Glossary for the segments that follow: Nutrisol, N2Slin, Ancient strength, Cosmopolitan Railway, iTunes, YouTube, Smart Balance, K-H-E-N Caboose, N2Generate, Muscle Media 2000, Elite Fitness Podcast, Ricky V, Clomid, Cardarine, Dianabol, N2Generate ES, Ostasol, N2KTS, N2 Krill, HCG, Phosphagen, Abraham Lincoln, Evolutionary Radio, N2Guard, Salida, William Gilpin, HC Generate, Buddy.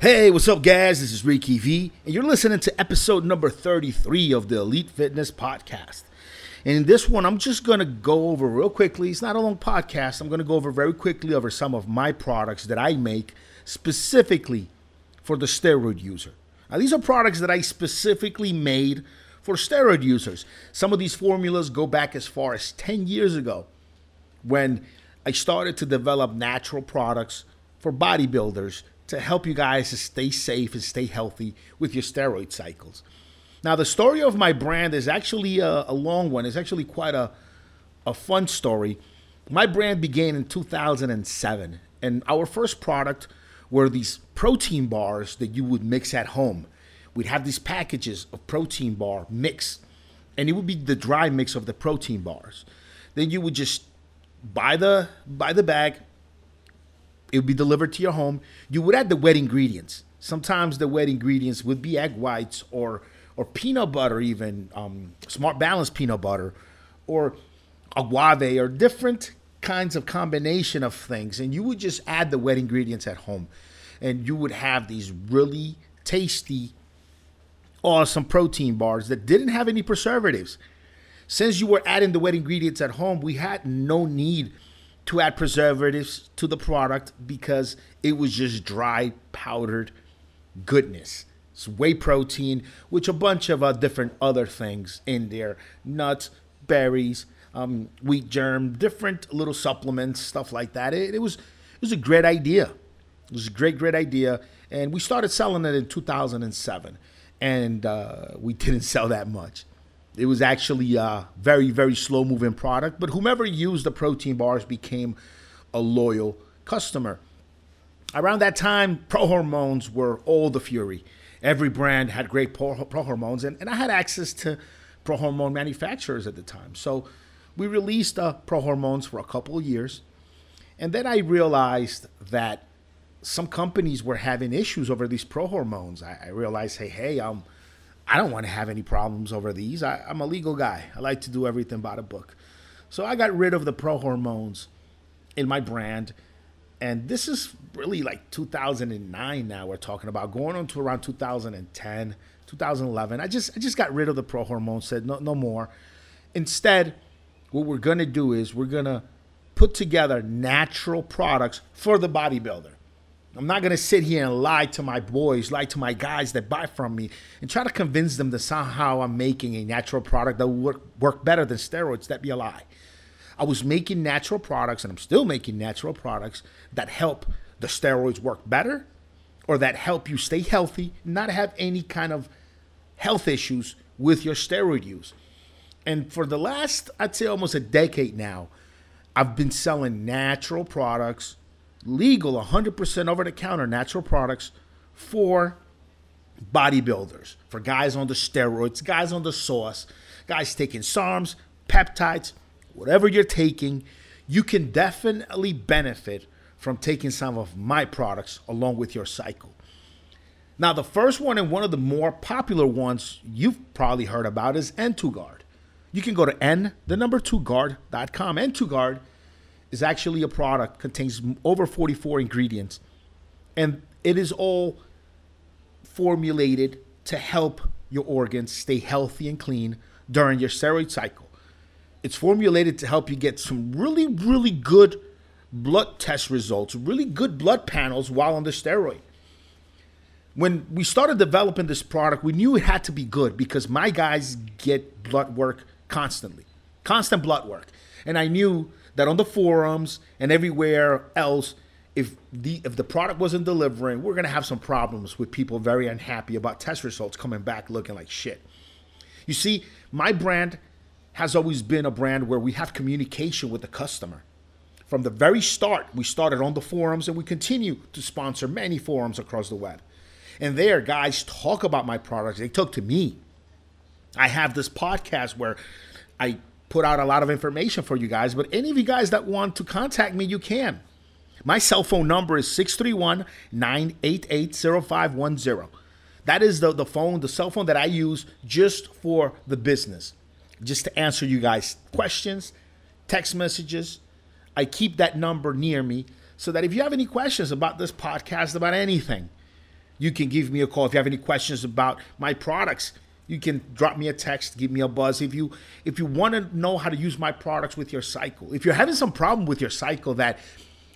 Hey, what's up, guys? This is Ricky V, and you're listening to episode number 33 of the Elite Fitness Podcast. And in this one, I'm just going to go over real quickly. It's not a long podcast. I'm going to go over very quickly over some of my products that I make specifically for the steroid user. Now, these are products that I specifically made for steroid users. Some of these formulas go back as far as 10 years ago when I started to develop natural products for bodybuilders to help you guys to stay safe and stay healthy with your steroid cycles. Now, the story of my brand is actually a long one. It's actually quite a fun story. My brand began in 2007, and our first product were these protein bars that you would mix at home. We'd have these packages of protein bar mix, and it would be the dry mix of the protein bars. Then you would just buy the bag. It would be delivered to your home. You would add the wet ingredients. Sometimes the wet ingredients would be egg whites or peanut butter, even Smart Balance peanut butter or agave or different kinds of combination of things. And you would just add the wet ingredients at home. And you would have these really tasty, awesome protein bars that didn't have any preservatives. Since you were adding the wet ingredients at home, we had no need to add preservatives to the product because it was just dry powdered goodness. It's whey protein, which a bunch of different other things in there, nuts, berries, wheat germ, different little supplements, stuff like that. It was a great idea. It was a great idea. And we started selling it in 2007, and we didn't sell that much. It was actually a very, very slow-moving product, but whomever used the protein bars became a loyal customer. Around that time, pro-hormones were all the fury. Every brand had great pro-hormones, and I had access to pro-hormone manufacturers at the time. So we released pro-hormones for a couple of years, and then I realized that some companies were having issues over these pro-hormones. I realized, hey, I don't want to have any problems over these. I'm a legal guy. I like to do everything by the book. So I got rid of the pro hormones in my brand. And this is really like 2009 now we're talking about, going on to around 2010, 2011. I just got rid of the pro hormones, said no more. Instead, what we're going to do is we're going to put together natural products for the bodybuilder. I'm not going to sit here and lie to my boys, lie to my guys that buy from me and try to convince them that somehow I'm making a natural product that will work better than steroids. That'd be a lie. I was making natural products, and I'm still making natural products that help the steroids work better or that help you stay healthy, not have any kind of health issues with your steroid use. And for the last, I'd say almost a decade now, I've been selling natural products, legal, 100% over-the-counter natural products for bodybuilders, for guys on the steroids, guys on the sauce, guys taking SARMs, peptides, whatever you're taking. You can definitely benefit from taking some of my products along with your cycle. Now, the first one and one of the more popular ones you've probably heard about is N2Guard. You can go to N2Guard.com. N2Guard is actually a product, contains over 44 ingredients, and it is all formulated to help your organs stay healthy and clean during your steroid cycle. It's formulated to help you get some really, really good blood test results, really good blood panels while on the steroid. When we started developing this product, we knew it had to be good because my guys get blood work constantly, constant blood work. And I knew that on the forums and everywhere else, if the product wasn't delivering, we're going to have some problems with people very unhappy about test results coming back looking like shit. You see, my brand has always been a brand where we have communication with the customer. From the very start, we started on the forums, and we continue to sponsor many forums across the web. And there, guys talk about my products. They talk to me. I have this podcast where I put out a lot of information for you guys, but any of you guys that want to contact me, you can. My cell phone number is 631-988-0510. That is the cell phone that I use just for the business, just to answer you guys' questions, text messages. I keep that number near me so that if you have any questions about this podcast, about anything, You can give me a call if you have any questions about my products. You can drop me a text, give me a buzz. If you want to know how to use my products with your cycle, if you're having some problem with your cycle that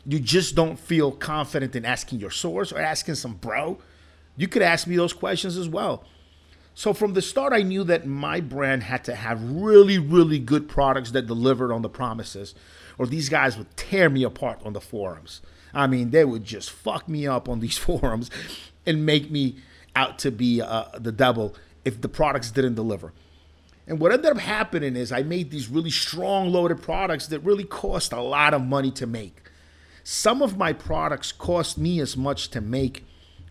you just don't feel confident in asking your source or asking some bro, you could ask me those questions as well. So from the start, I knew that my brand had to have really, really good products that delivered on the promises, or these guys would tear me apart on the forums. I mean, they would just fuck me up on these forums and make me out to be the devil if the products didn't deliver. And what ended up happening is I made these really strong loaded products that really cost a lot of money to make. Some of my products cost me as much to make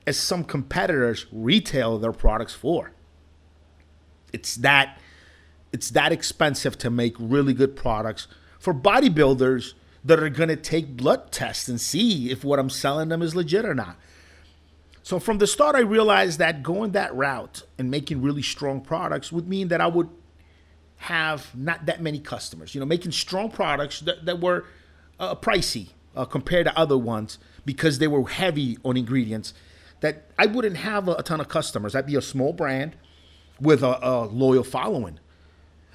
as some competitors retail their products for. It's that expensive to make really good products for bodybuilders that are going to take blood tests and see if what I'm selling them is legit or not. So from the start, I realized that going that route and making really strong products would mean that I would have not that many customers. You know, making strong products that were pricey compared to other ones because they were heavy on ingredients, that I wouldn't have a ton of customers. I'd be a small brand with a loyal following.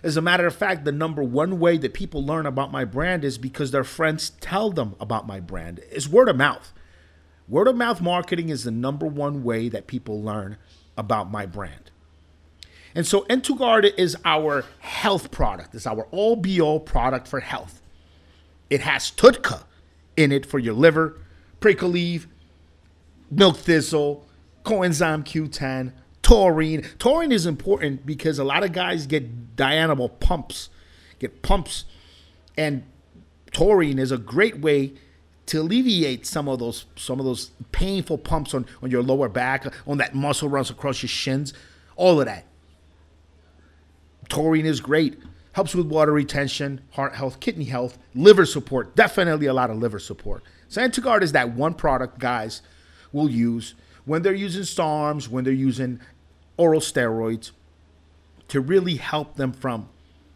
As a matter of fact, the number one way that people learn about my brand is because their friends tell them about my brand. It's word of mouth. Word of mouth marketing is the number one way that people learn about my brand. And so N2Guard is our health product. It's our all be all product for health. It has Tutka in it for your liver, prickle leaf, milk thistle, coenzyme Q10, taurine. Taurine is important because a lot of guys get dianabol pumps, and taurine is a great way to alleviate some of those painful pumps on your lower back, on that muscle runs across your shins, all of that. Taurine is great. Helps with water retention, heart health, kidney health, liver support. Definitely a lot of liver support. So N2Guard is that one product guys will use when they're using SARMs, when they're using oral steroids, to really help them from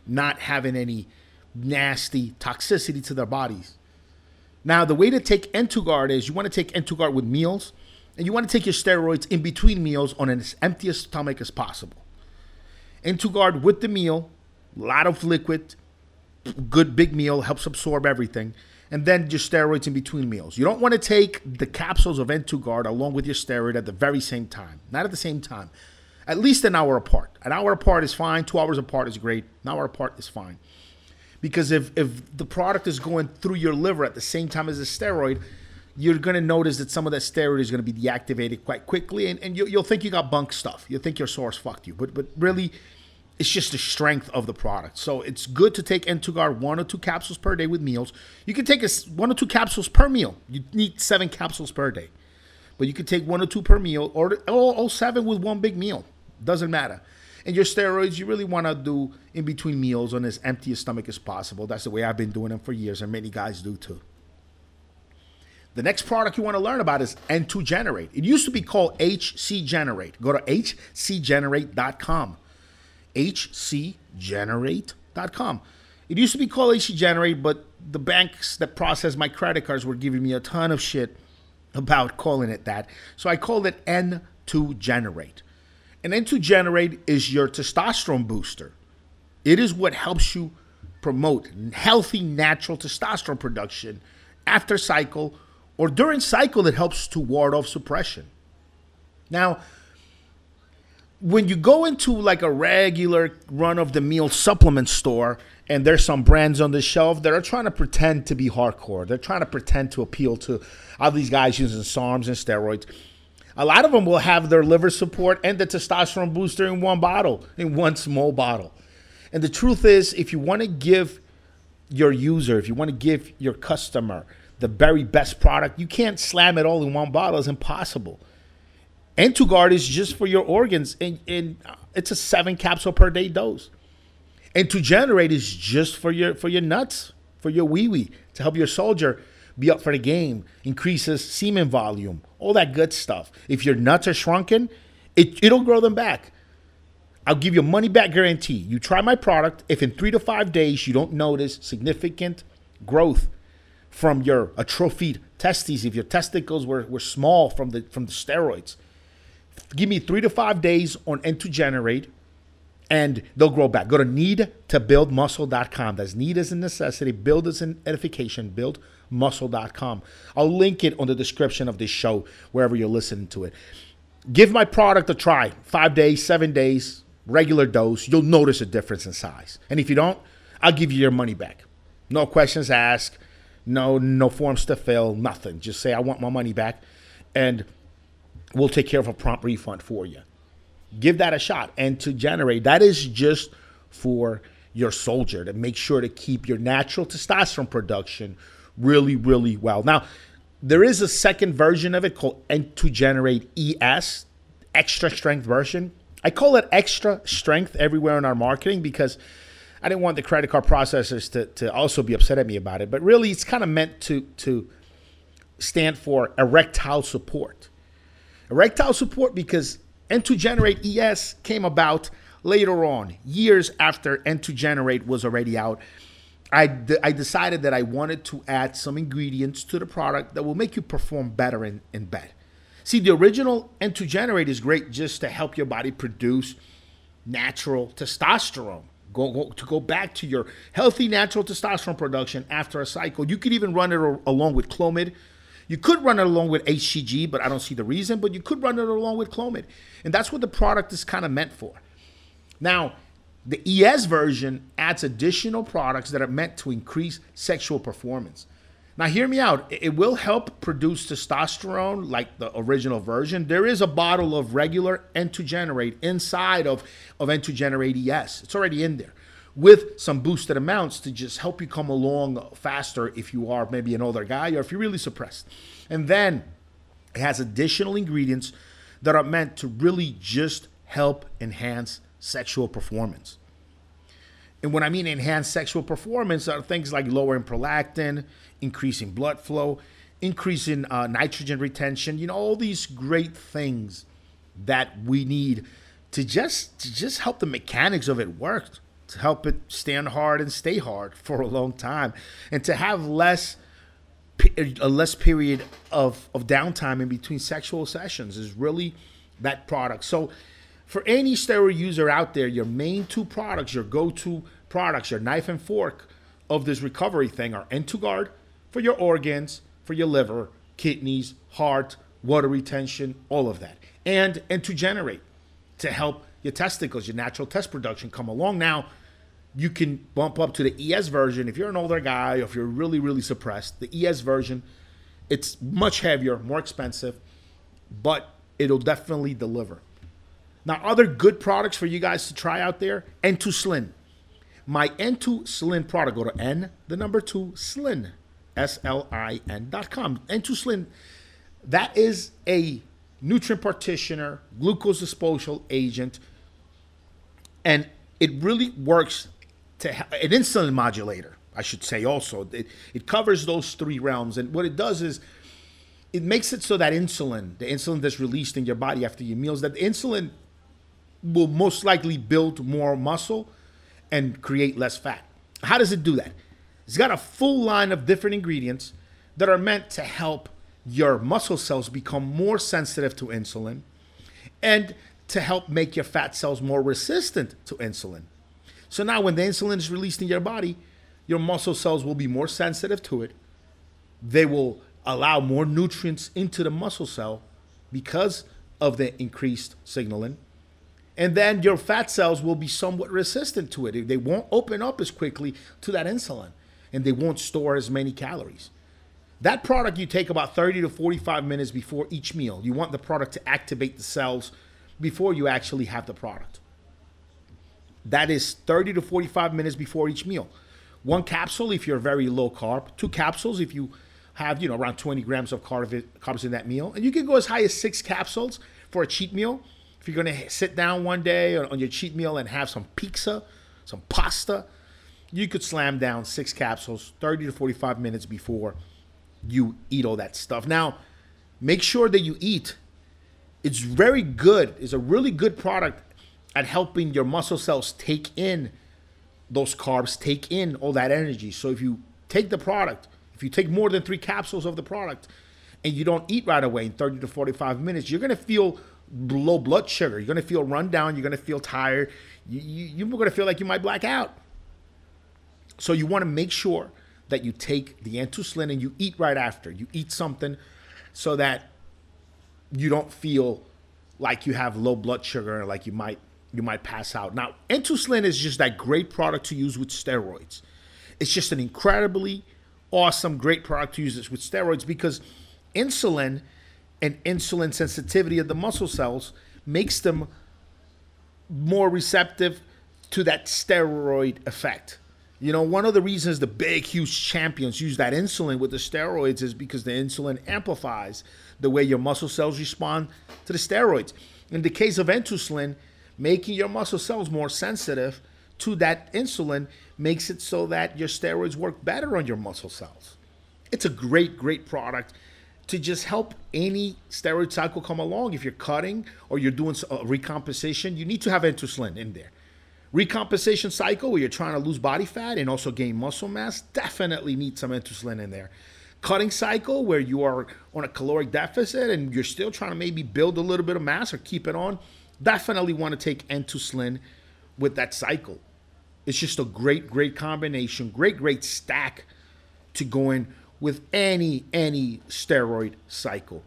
not having any nasty toxicity to their bodies. Now, the way to take N2Guard is you want to take N2Guard with meals, and you want to take your steroids in between meals on as empty a stomach as possible. N2Guard with the meal, a lot of liquid, good big meal, helps absorb everything. And then your steroids in between meals. You don't want to take the capsules of N2Guard along with your steroid at the very same time. Not at the same time. At least an hour apart. An hour apart is fine. 2 hours apart is great. An hour apart is fine. Because if the product is going through your liver at the same time as the steroid, you're going to notice that some of that steroid is going to be deactivated quite quickly. And you'll think you got bunk stuff. You'll think your source fucked you. But really, it's just the strength of the product. So it's good to take N2Guard 1 or 2 capsules per day with meals. You can take 1 or 2 capsules per meal. You need 7 capsules per day. But you can take 1 or 2 per meal, or all 7 with one big meal. Doesn't matter. And your steroids, you really want to do in between meals on as empty a stomach as possible. That's the way I've been doing them for years, and many guys do too. The next product you want to learn about is N2Generate. It used to be called HC Generate. Go to HCGenerate.com. HCGenerate.com. It used to be called HC Generate, but the banks that process my credit cards were giving me a ton of shit about calling it that. So I called it N2Generate. And N2Generate is your testosterone booster. It is what helps you promote healthy, natural testosterone production after cycle or during cycle that helps to ward off suppression. Now, when you go into like a regular run-of-the-mill supplement store and there's some brands on the shelf that are trying to pretend to be hardcore. They're trying to pretend to appeal to all these guys using SARMs and steroids. A lot of them will have their liver support and the testosterone booster in one bottle, in one small bottle. And the truth is, if you want to give your user, if you want to give your customer the very best product, you can't slam it all in one bottle. It's impossible. N2Guard is just for your organs, and it's a 7 capsule per day dose. N2Generate is just for your nuts, for your wee-wee, to help your soldier be up for the game, increases semen volume, all that good stuff. If your nuts are shrunken, it'll grow them back. I'll give you a money-back guarantee. You try my product. If in 3 to 5 days you don't notice significant growth from your atrophied testes, if your testicles were small from the steroids, Give me 3 to 5 days on N2Generate, and they'll grow back. Go to needtobuildmuscle.com. That's need is a necessity, build is an edification, buildmuscle.com. I'll link it on the description of this show, wherever you're listening to it. Give my product a try. 5 days, 7 days, regular dose. You'll notice a difference in size. And if you don't, I'll give you your money back. No questions asked. No forms to fill, nothing. Just say, I want my money back, and we'll take care of a prompt refund for you. Give that a shot. And to generate, that is just for your soldier to make sure to keep your natural testosterone production really, really well. Now, there is a second version of it called N2Generate ES, extra strength version. I call it extra strength everywhere in our marketing because I didn't want the credit card processors to also be upset at me about it. But really, it's kind of meant to stand for erectile support. Erectile support because N2Generate ES came about later on, years after N2Generate was already out. I decided that I wanted to add some ingredients to the product that will make you perform better in bed. See, the original N2Generate is great just to help your body produce natural testosterone. Go back to your healthy natural testosterone production after a cycle. You could even run it along with Clomid. You could run it along with HCG, but I don't see the reason. But you could run it along with Clomid. And that's what the product is kind of meant for. Now, the ES version adds additional products that are meant to increase sexual performance. Now, hear me out. It will help produce testosterone like the original version. There is a bottle of regular N2Generate inside of N2Generate ES. It's already in there with some boosted amounts to just help you come along faster if you are maybe an older guy or if you're really suppressed. And then it has additional ingredients that are meant to really just help enhance sexual performance. And when I mean enhanced sexual performance, are things like lowering prolactin, increasing blood flow, increasing nitrogen retention, all these great things that we need to just help the mechanics of it work, to help it stand hard and stay hard for a long time, and to have a less period of downtime in between sexual sessions is really that product. So for any steroid user out there, your main two products, your go-to products, your knife and fork of this recovery thing are N2Guard for your organs, for your liver, kidneys, heart, water retention, all of that. And N2Generate to help your testicles, your natural test production come along. Now, you can bump up to the ES version. If you're an older guy or if you're really, really suppressed, the ES version, it's much heavier, more expensive, but it'll definitely deliver. Now, other good products for you guys to try out there, N2Slin. My N2Slin product, go to N2Slin, S-L-I-N.com. N2Slin, that is a nutrient partitioner, glucose disposal agent, and it really works to an insulin modulator, I should say also. It covers those three realms, and what it does is it makes it so that insulin, the insulin that's released in your body after your meals, that insulin will most likely build more muscle and create less fat. How does it do that? It's got a full line of different ingredients that are meant to help your muscle cells become more sensitive to insulin and to help make your fat cells more resistant to insulin. So now when the insulin is released in your body, your muscle cells will be more sensitive to it. They will allow more nutrients into the muscle cell because of the increased signaling. And then your fat cells will be somewhat resistant to it. They won't open up as quickly to that insulin, and they won't store as many calories. That product you take about 30 to 45 minutes before each meal. You want the product to activate the cells before you actually have the product. That is 30 to 45 minutes before each meal. 1 capsule if you're very low carb, 2 capsules if you have, around 20 grams of carbs in that meal. And you can go as high as 6 capsules for a cheat meal. If you're going to sit down one day on your cheat meal and have some pizza, some pasta, you could slam down 6 capsules, 30 to 45 minutes before you eat all that stuff. Now, make sure that you eat. It's very good. It's a really good product at helping your muscle cells take in those carbs, take in all that energy. So if you take the product, if you take more than 3 capsules of the product and you don't eat right away in 30 to 45 minutes, you're going to feel low blood sugar. You're going to feel run down. You're going to feel tired. You're going to feel like you might black out. So you want to make sure that you take the Entuslin and you eat right after. You eat something so that you don't feel like you have low blood sugar and like you might pass out. Now, Entuslin is just that great product to use with steroids. It's just an incredibly awesome, great product to use with steroids because insulin and insulin sensitivity of the muscle cells makes them more receptive to that steroid effect. You know, one of the reasons the big, huge champions use that insulin with the steroids is because the insulin amplifies the way your muscle cells respond to the steroids. In the case of Entuslin, making your muscle cells more sensitive to that insulin makes it so that your steroids work better on your muscle cells. It's a great, great product to just help any steroid cycle come along. If you're cutting or you're doing recompensation, you need to have Entuslin in there. Recompensation cycle where you're trying to lose body fat and also gain muscle mass, definitely need some Entuslin in there. Cutting cycle where you are on a caloric deficit and you're still trying to maybe build a little bit of mass or keep it on, definitely want to take Entuslin with that cycle. It's just a great, great combination, great, great stack to go in with any steroid cycle.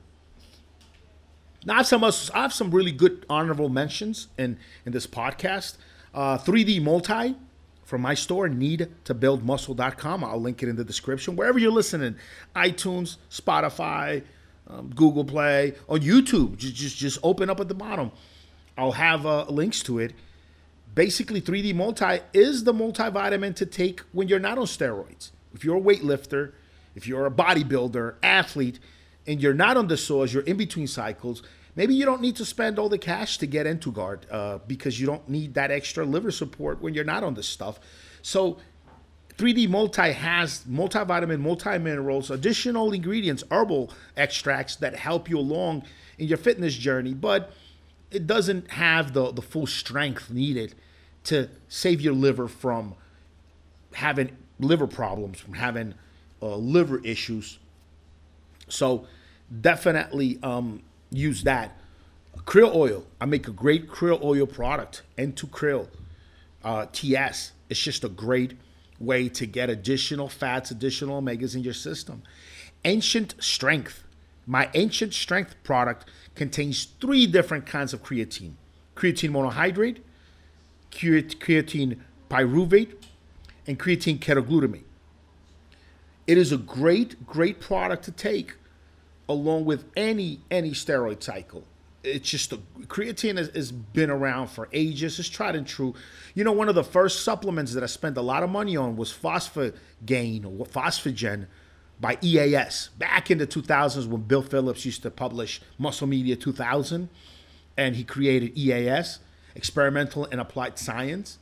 Now, I have some really good honorable mentions in this podcast. 3D Multi from my store, needtobuildmuscle.com. I'll link it in the description. Wherever you're listening, iTunes, Spotify, Google Play, on YouTube, just open up at the bottom. I'll have links to it. Basically, 3D Multi is the multivitamin to take when you're not on steroids. If you're a weightlifter, if you're a bodybuilder, athlete, and you're not on the SOAs, you're in between cycles, maybe you don't need to spend all the cash to get N2Guard because you don't need that extra liver support when you're not on this stuff. So 3D Multi has multivitamin, multi-minerals, additional ingredients, herbal extracts that help you along in your fitness journey, but it doesn't have the full strength needed to save your liver from having liver problems, from having liver issues. So definitely use that. Krill oil. I make a great krill oil product, N2 Krill TS. It's just a great way to get additional fats, additional omegas in your system. Ancient Strength. My Ancient Strength product contains 3 different kinds of creatine. Creatine monohydrate, creatine pyruvate, and creatine ketoglutamate. It is a great, great product to take along with any steroid cycle. It's just creatine has been around for ages. It's tried and true. You know, one of the first supplements that I spent a lot of money on was Phosphagen or Phosphagen by EAS back in the 2000s when Bill Phillips used to publish Muscle Media 2000, and he created EAS, Experimental and Applied Science,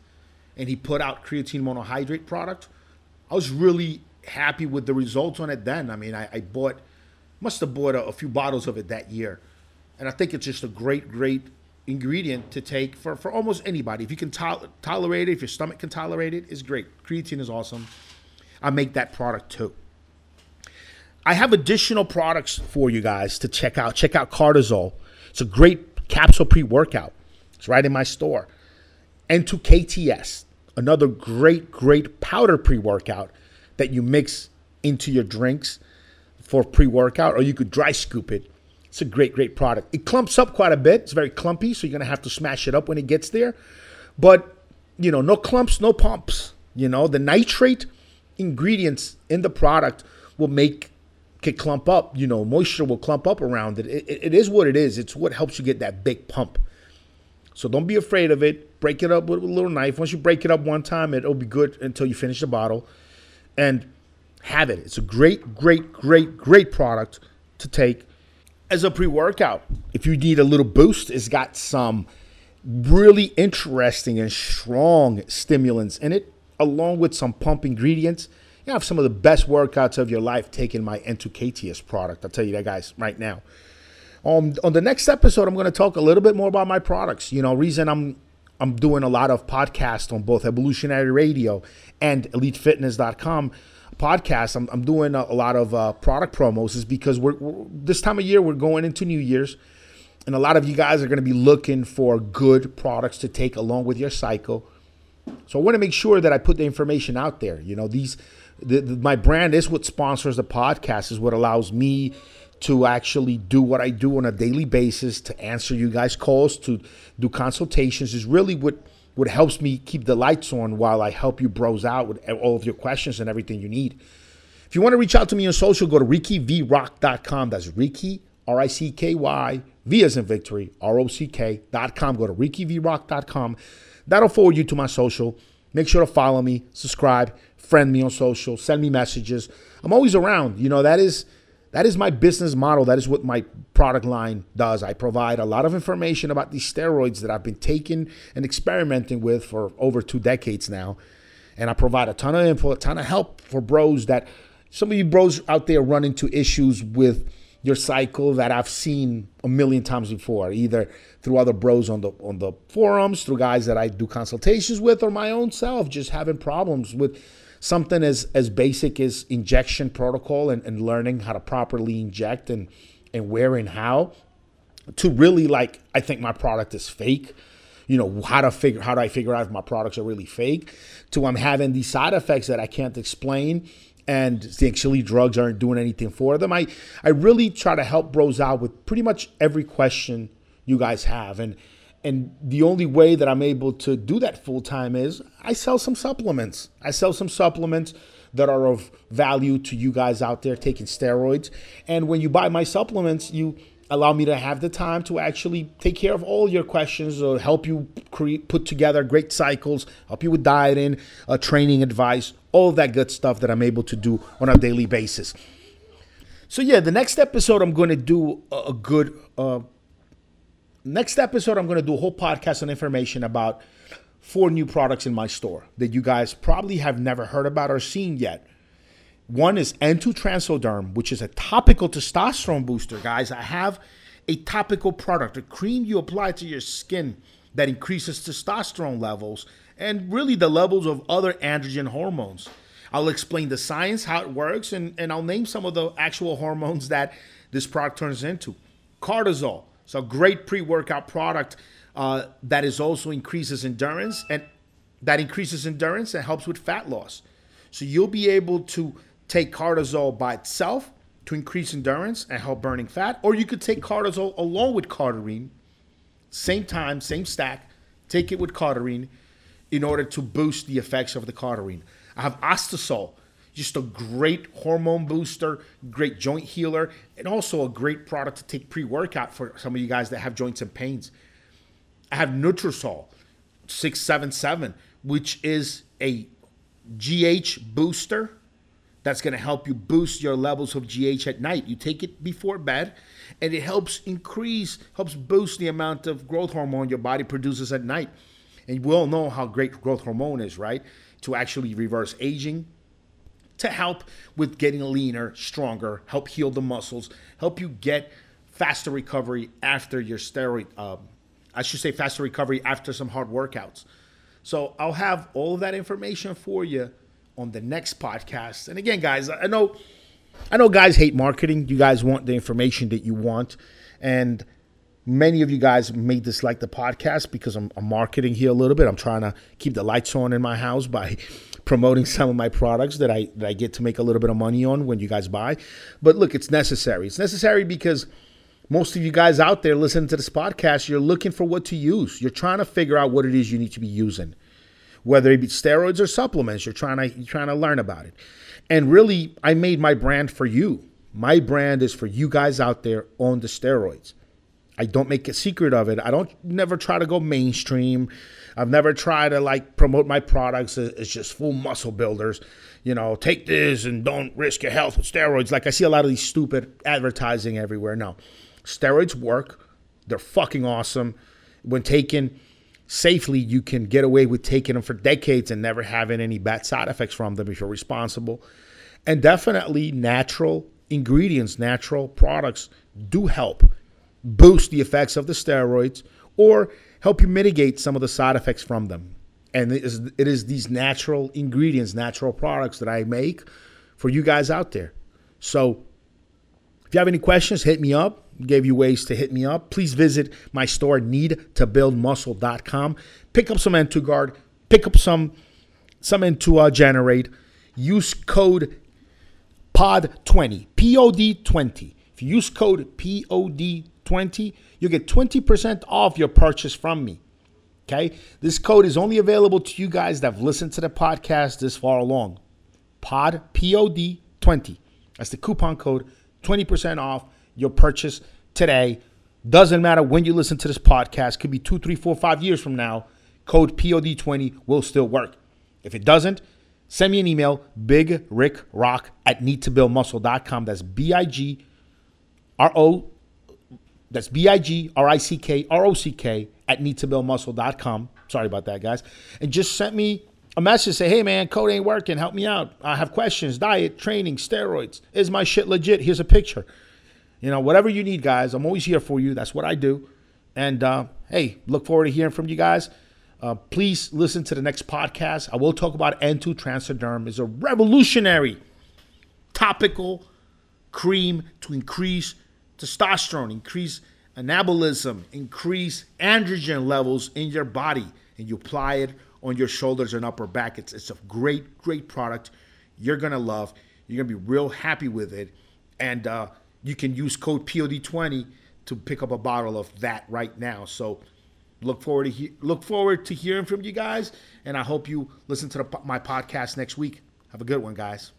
and he put out creatine monohydrate product. I was really happy with the results on it then. I mean, I must have bought a few bottles of it that year. And I think it's just a great, great ingredient to take for almost anybody. If you can tolerate it, if your stomach can tolerate it, it's great. Creatine is awesome. I make that product too. I have additional products for you guys to check out. Check out Cardazol. It's a great capsule pre-workout. It's right in my store. N2KTS, another great, great powder pre-workout that you mix into your drinks for pre-workout, or you could dry scoop it. It's a great, great product. It clumps up quite a bit. It's very clumpy, so you're going to have to smash it up when it gets there. But, you know, no clumps, no pumps. You know, the nitrate ingredients in the product will make it clump up. You know, moisture will clump up around it. It is what it is. It's what helps you get that big pump. So don't be afraid of it. Break it up with a little knife. Once you break it up one time, it'll be good until you finish the bottle. And have it. It's a great, great, great, great product to take as a pre-workout. If you need a little boost, it's got some really interesting and strong stimulants in it, along with some pump ingredients. You have some of the best workouts of your life taking my N2KTS product. I'll tell you that, guys, right now. On the next episode, I'm going to talk a little bit more about my products. You know, reason I'm doing a lot of podcasts on both Evolutionary Radio and EliteFitness.com podcasts. I'm doing a lot of product promos is because this time of year, we're going into New Year's. And a lot of you guys are going to be looking for good products to take along with your cycle. So I want to make sure that I put the information out there. You know, my brand is what sponsors the podcast, is what allows me to actually do what I do on a daily basis, to answer you guys' calls, to do consultations, is really what helps me keep the lights on while I help you bros out with all of your questions and everything you need. If you want to reach out to me on social, go to rickyvrock.com. That's Ricky, R-I-C-K-Y, V as in victory, R-O-C-K.com. Go to rickyvrock.com. That'll forward you to my social. Make sure to follow me, subscribe, friend me on social, send me messages. I'm always around. You know, that is my business model. That is what my product line does. I provide a lot of information about these steroids that I've been taking and experimenting with for over 2 decades now. And I provide a ton of info, a ton of help for bros that some of you bros out there run into issues with your cycle that I've seen a million times before, either through other bros on the forums, through guys that I do consultations with, or my own self just having problems with something as basic as injection protocol and learning how to properly inject and where and how, to really, like, I think my product is fake. You know, how do I figure out if my products are really fake, to I'm having these side effects that I can't explain, and actually drugs aren't doing anything for them. I really try to help bros out with pretty much every question you guys have. And the only way that I'm able to do that full time is I sell some supplements. I sell some supplements that are of value to you guys out there taking steroids. And when you buy my supplements, you allow me to have the time to actually take care of all your questions, or help you put together great cycles, help you with dieting, training advice, all that good stuff that I'm able to do on a daily basis. So yeah, the next episode I'm going to do a whole podcast on information about 4 new products in my store that you guys probably have never heard about or seen yet. One is N2 Transoderm, which is a topical testosterone booster, guys. I have a topical product, a cream you apply to your skin that increases testosterone levels and really the levels of other androgen hormones. I'll explain the science, how it works, and I'll name some of the actual hormones that this product turns into. Cardazol, it's a great pre-workout product that is also increases endurance and helps with fat loss. So you'll be able to take Cardazol by itself to increase endurance and help burning fat, or you could take Cardazol along with Cardarine, same time, same stack, take it with Cardarine in order to boost the effects of the Cardarine. I have Ostasol, just a great hormone booster, great joint healer, and also a great product to take pre-workout for some of you guys that have joints and pains. I have Nutrisol 677, which is a GH booster that's going to help you boost your levels of GH at night. You take it before bed, and it helps boost the amount of growth hormone your body produces at night. And we all know how great growth hormone is, right? To actually reverse aging, to help with getting leaner, stronger, help heal the muscles, help you get faster recovery after your steroid. I should say faster recovery after some hard workouts. So I'll have all of that information for you on the next podcast. And again, guys, I know guys hate marketing. You guys want the information that you want. And many of you guys may dislike the podcast because I'm marketing here a little bit. I'm trying to keep the lights on in my house by promoting some of my products that I get to make a little bit of money on when you guys buy. But look, it's necessary. It's necessary because most of you guys out there listening to this podcast, you're looking for what to use. You're trying to figure out what it is you need to be using, whether it be steroids or supplements. You're trying to learn about it. And really, I made my brand for you. My brand is for you guys out there on the steroids. I don't make a secret of it. I don't never try to go mainstream. I've never tried to promote my products as just full muscle builders. You know, take this and don't risk your health with steroids. Like I see a lot of these stupid advertising everywhere. No. Steroids work. They're fucking awesome. When taken safely, you can get away with taking them for decades and never having any bad side effects from them if you're responsible. And definitely natural ingredients, natural products do help boost the effects of the steroids or help you mitigate some of the side effects from them. And it is these natural ingredients, natural products that I make for you guys out there. So if you have any questions, hit me up. gave you ways to hit me up. Please visit my store, needtobuildmuscle.com. Pick up some N2Guard. Pick up some N2Generate. Use code POD20, P-O-D-20. If you use code POD20, you get 20% off your purchase from me. Okay? This code is only available to you guys that have listened to the podcast this far along. POD, P-O-D-20. That's the coupon code, 20% off your purchase today. Doesn't matter when you listen to this podcast. Could be 2, 3, 4, 5 years from now. Code POD20 will still work. If it doesn't, send me an email, bigrickrock@needtobuildmuscle.com. That's B-I-G-R-O. That's BIGRICKROCK@needtobuildmuscle.com. Sorry about that, guys. And just send me a message. Say, hey, man, code ain't working. Help me out. I have questions. Diet, training, steroids. Is my shit legit? Here's a picture. You know, whatever you need, guys. I'm always here for you. That's what I do. And, hey, look forward to hearing from you guys. Please listen to the next podcast. I will talk about N2 Transoderm. It's a revolutionary topical cream to increase testosterone, increase anabolism, increase androgen levels in your body, and you apply it on your shoulders and upper back. It's a great, great product. You're going to love. You're going to be real happy with it. And you can use code POD20 to pick up a bottle of that right now. So look forward to hearing from you guys, and I hope you listen to my podcast next week. Have a good one, guys.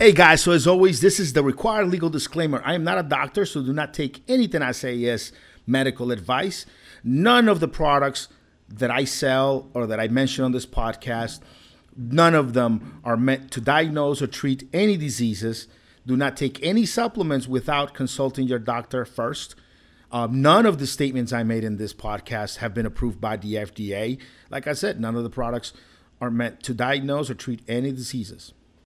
Hey guys, so as always, this is the required legal disclaimer. I am not a doctor, so do not take anything I say as medical advice. None of the products that I sell or that I mention on this podcast, none of them are meant to diagnose or treat any diseases. Do not take any supplements without consulting your doctor first. None of the statements I made in this podcast have been approved by the FDA. Like I said, none of the products are meant to diagnose or treat any diseases.